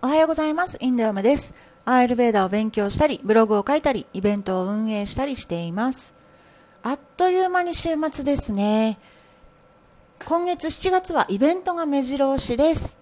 おはようございます。インドヨムです。アーユルヴェーダを勉強したり、ブログを書いたり、イベントを運営したりしています。あっという間に週末ですね。今月7月はイベントが目白押しです。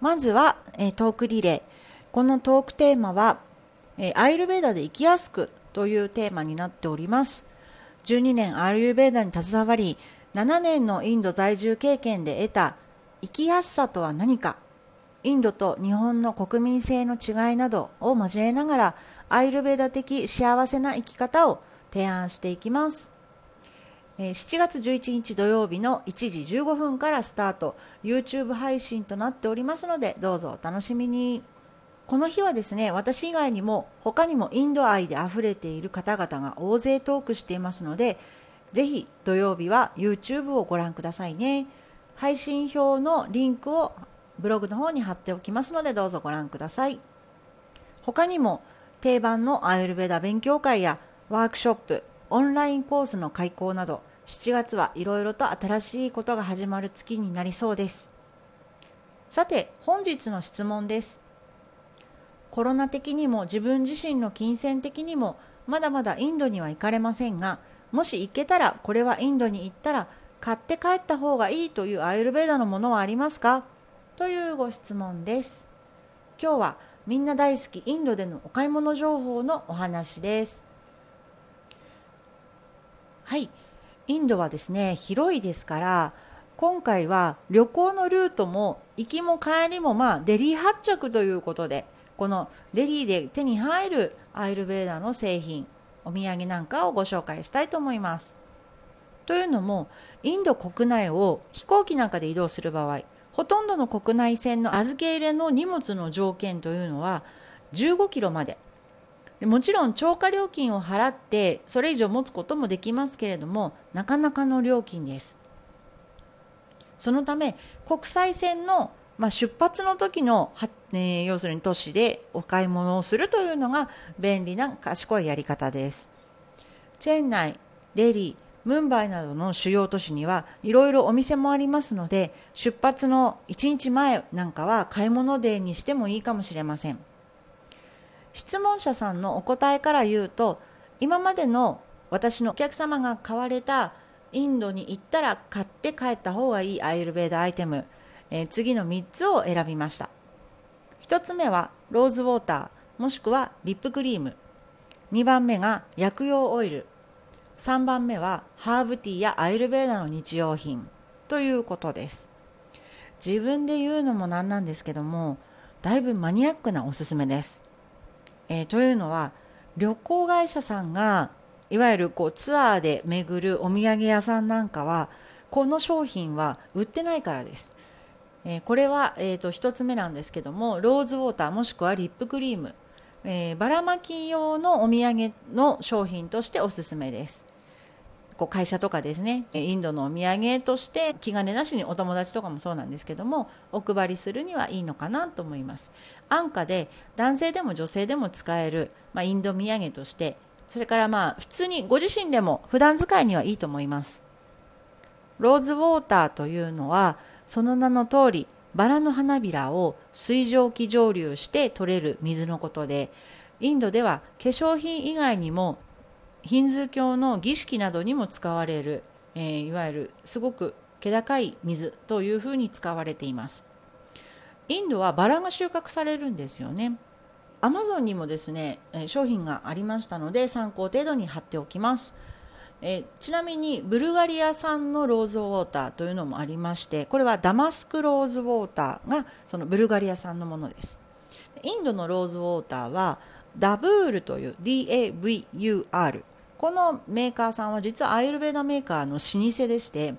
まずはトークリレー。このトークテーマは、アーユルヴェーダで生きやすくというテーマになっております。12年アーユルヴェーダに携わり、7年のインド在住経験で得た生きやすさとは何か、インドと日本の国民性の違いなどを交えながら、アーユルヴェーダ的幸せな生き方を提案していきます。7月11日土曜日の1時15分からスタート、YouTube 配信となっておりますので、どうぞお楽しみに。この日はですね、私以外にも他にもインド愛であふれている方々が大勢トークしていますので、ぜひ土曜日は YouTube をご覧くださいね。配信表のリンクをブログの方に貼っておきますので、どうぞご覧ください。他にも定番のアーユルヴェーダ勉強会やワークショップ、オンラインコースの開講など、7月はいろいろと新しいことが始まる月になりそうです。さて、本日の質問です。コロナ的にも自分自身の金銭的にもまだまだインドには行かれませんが、もし行けたら、これはインドに行ったら買って帰った方がいいというアーユルヴェーダのものはありますか？というご質問です。今日はみんな大好きインドでのお買い物情報のお話です。はい、インドはですね、広いですから、今回は旅行のルートも行きも帰りもデリー発着ということで、このデリーで手に入るアーユルヴェーダの製品、お土産なんかをご紹介したいと思います。というのも、インド国内を飛行機なんかで移動する場合、ほとんどの国内線の預け入れの荷物の条件というのは15キロまで。もちろん超過料金を払ってそれ以上持つこともできますけれども、なかなかの料金です。そのため国際線の、出発の時の、要するに都市でお買い物をするというのが便利な賢いやり方です。チェンナイ、デリー、ムンバイなどの主要都市にはいろいろお店もありますので、出発の1日前なんかは買い物デーにしてもいいかもしれません。質問者さんのお答えから言うと、今までの私のお客様が買われたインドに行ったら買って帰った方がいいアーユルヴェーダアイテム、次の3つを選びました。1つ目はローズウォーターもしくはリップクリーム、2番目が薬用オイル、3番目はハーブティーやアーユルヴェーダの日用品ということです。自分で言うのもなんなんですけども、だいぶマニアックなおすすめです。というのは、旅行会社さんがいわゆるツアーで巡るお土産屋さんなんかはこの商品は売ってないからです。これは、1つ目なんですけども、ローズウォーターもしくはリップクリーム、ばらまき用のお土産の商品としておすすめです。会社とかですね、インドのお土産として気兼ねなしにお友達とかもそうなんですけども、お配りするにはいいのかなと思います。安価で男性でも女性でも使える、インド土産として、それから普通にご自身でも普段使いにはいいと思います。ローズウォーターというのはその名の通り、バラの花びらを水蒸気蒸留して取れる水のことで、インドでは化粧品以外にもヒンズー教の儀式などにも使われる、いわゆるすごく気高い水というふうに使われています。インドはバラが収穫されるんですよね。アマゾンにもですね、商品がありましたので参考程度に貼っておきます。ちなみにブルガリア産のローズウォーターというのもありまして、これはダマスクローズウォーターがそのブルガリア産のものです。インドのローズウォーターはダブールという DAVUR、 このメーカーさんは実はアーユルヴェーダメーカーの老舗でして、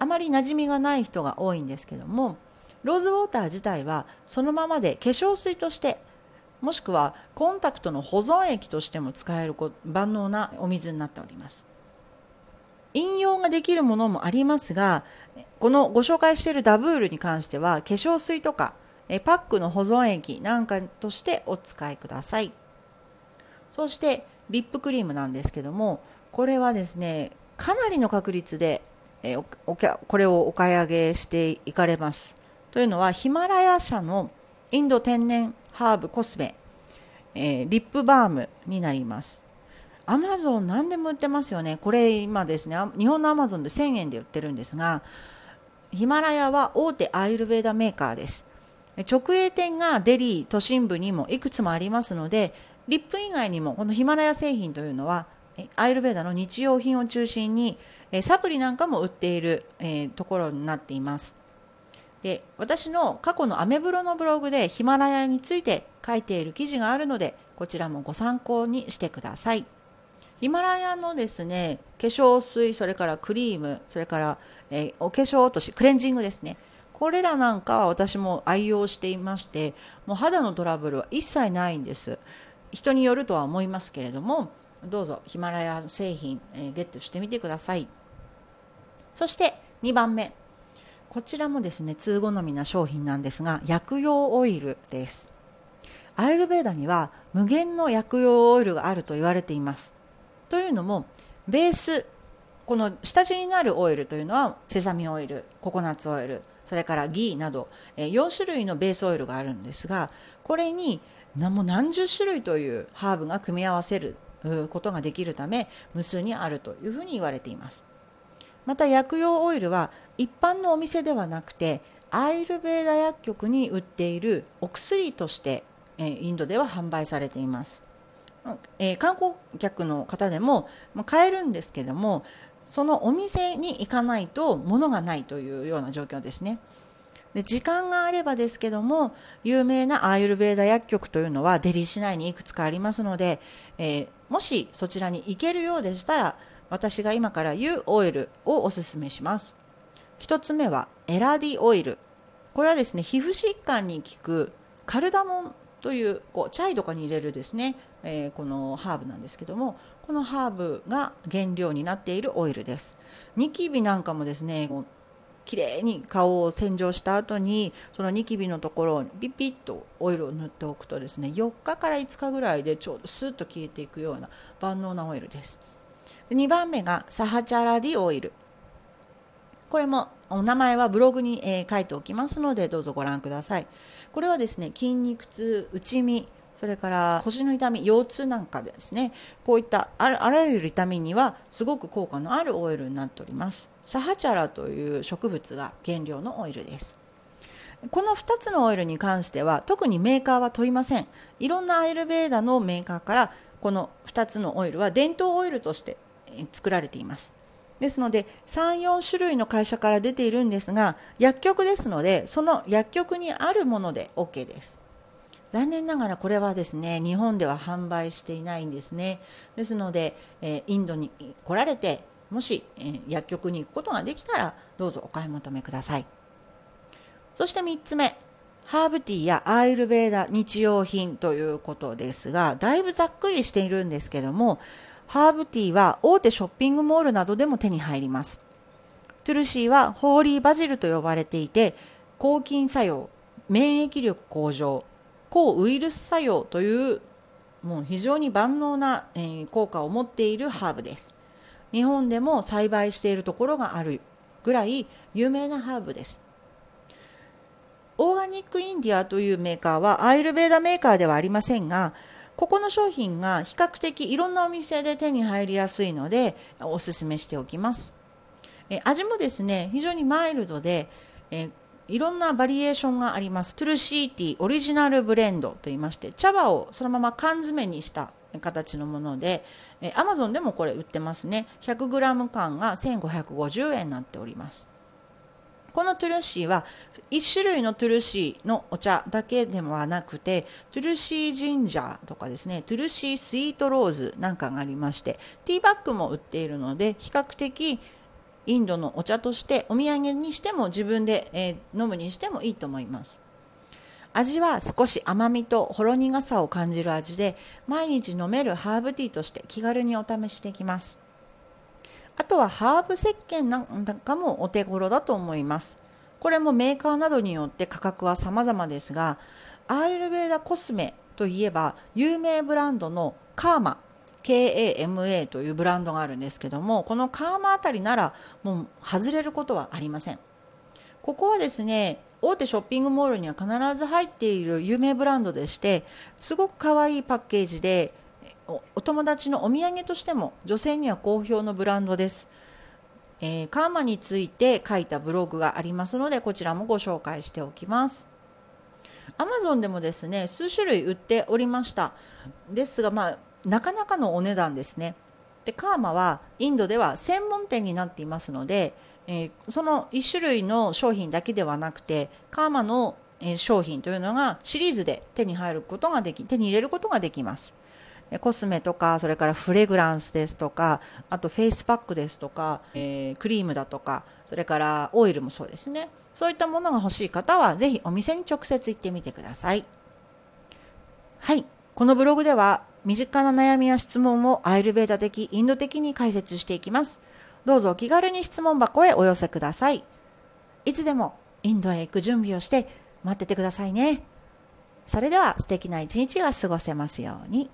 あまり馴染みがない人が多いんですけども、ローズウォーター自体はそのままで化粧水としてもしくはコンタクトの保存液としても使える万能なお水になっております。飲用ができるものもありますが、このご紹介しているダブールに関しては化粧水とかパックの保存液なんかとしてお使いください。そしてリップクリームなんですけども、これはですね、かなりの確率でこれをお買い上げしていかれます。というのはヒマラヤ社のインド天然ハーブコスメ、リップバームになります。アマゾン何でも売ってますよね。これ今ですね、日本のアマゾンで1000円で売ってるんですが、ヒマラヤは大手アイルベーダメーカーです。直営店がデリー都心部にもいくつもありますので、リップ以外にもこのヒマラヤ製品というのはアイルベーダの日用品を中心にサプリなんかも売っているところになっています。で、私の過去のアメブロのブログでヒマラヤについて書いている記事があるので、こちらもご参考にしてください。ヒマラヤのですね、化粧水、それからクリーム、それからお化粧落とし、クレンジングですね、これらなんかは私も愛用していまして、もう肌のトラブルは一切ないんです。人によるとは思いますけれども、どうぞヒマラヤ製品、ゲットしてみてください。そして2番目、こちらもですね通好みな商品なんですが、薬用オイルです。アイルベーダには無限の薬用オイルがあると言われています。というのもベース、この下地になるオイルというのはセサミオイル、ココナッツオイル、それからギーなど4種類のベースオイルがあるんですが、これにもう何十種類というハーブが組み合わせることができるため無数にあるというふうに言われています。また薬用オイルは一般のお店ではなくて、アイルベーダ薬局に売っているお薬としてインドでは販売されています。観光客の方でも買えるんですけども、そのお店に行かないと物がないというような状況ですね。で、時間があればですけども、有名なアーユルヴェーダ薬局というのはデリー市内にいくつかありますので、もしそちらに行けるようでしたら、私が今から言うオイルをおすすめします。1つ目はエラディオイル。これはですね、皮膚疾患に効くカルダモンという、こうチャイとかに入れるですね、このハーブなんですけども、このハーブが原料になっているオイルです。ニキビなんかもですね、きれいに顔を洗浄した後に、そのニキビのところをピピッとオイルを塗っておくとですね、4日から5日ぐらいでちょうどスーッと消えていくような万能なオイルです。2番目がサハチャラディオイル。これもお名前はブログに、書いておきますので、どうぞご覧ください。これはですね、筋肉痛、内身、それから腰の痛み、腰痛なんかですね、こういったあらゆる痛みにはすごく効果のあるオイルになっております。サハチャラという植物が原料のオイルです。この2つのオイルに関しては特にメーカーは問いません。いろんなアイルベーダのメーカーからこの2つのオイルは伝統オイルとして作られています。ですので 3,4 種類の会社から出ているんですが、薬局ですのでその薬局にあるもので OK です。残念ながらこれはですね、日本では販売していないんですね。ですのでインドに来られて、もし薬局に行くことができたら、どうぞお買い求めください。そして3つ目、ハーブティーやアーユルヴェーダ日用品ということですが、だいぶざっくりしているんですけども、ハーブティーは大手ショッピングモールなどでも手に入ります。トゥルシーはホーリーバジルと呼ばれていて、抗菌作用、免疫力向上、抗ウイルス作用という、もう非常に万能な、効果を持っているハーブです。日本でも栽培しているところがあるぐらい有名なハーブです。オーガニックインディアというメーカーはアーユルヴェーダメーカーではありませんが、ここの商品が比較的いろんなお店で手に入りやすいのでおすすめしておきます。味もですね、非常にマイルドで、いろんなバリエーションがあります。トゥルシーティーオリジナルブレンドといいまして、茶葉をそのまま缶詰にした形のもので、Amazon でもこれ売ってますね。 100g 缶が1550円になっております。このトゥルシーは1種類のトゥルシーのお茶だけではなくて、トゥルシージンジャーとかですね、トゥルシースイートローズなんかがありまして、ティーバッグも売っているので、比較的インドのお茶としてお土産にしても自分で、飲むにしてもいいと思います。味は少し甘みとほろ苦さを感じる味で、毎日飲めるハーブティーとして気軽にお試しできます。あとはハーブ石鹸なんかもお手頃だと思います。これもメーカーなどによって価格は様々ですが、アーユルヴェーダコスメといえば有名ブランドのカーマ、KAMA というブランドがあるんですけども、このカーマあたりならもう外れることはありません。ここはですね、大手ショッピングモールには必ず入っている有名ブランドでして、すごく可愛いパッケージで、お友達のお土産としても女性には好評のブランドです。カーマについて書いたブログがありますので、こちらもご紹介しておきます。Amazon でもですね、数種類売っておりましたですが、なかなかのお値段ですね。でカーマはインドでは専門店になっていますので、その1種類の商品だけではなくて、カーマの商品というのがシリーズで手に入れることができます。コスメとか、それからフレグランスですとか、あとフェイスパックですとか、クリームだとか、それからオイルもそうですね。そういったものが欲しい方はぜひお店に直接行ってみてください。はい、このブログでは身近な悩みや質問をアーユルヴェーダ的、インド的に解説していきます。どうぞお気軽に質問箱へお寄せください。いつでもインドへ行く準備をして待っててくださいね。それでは素敵な一日が過ごせますように。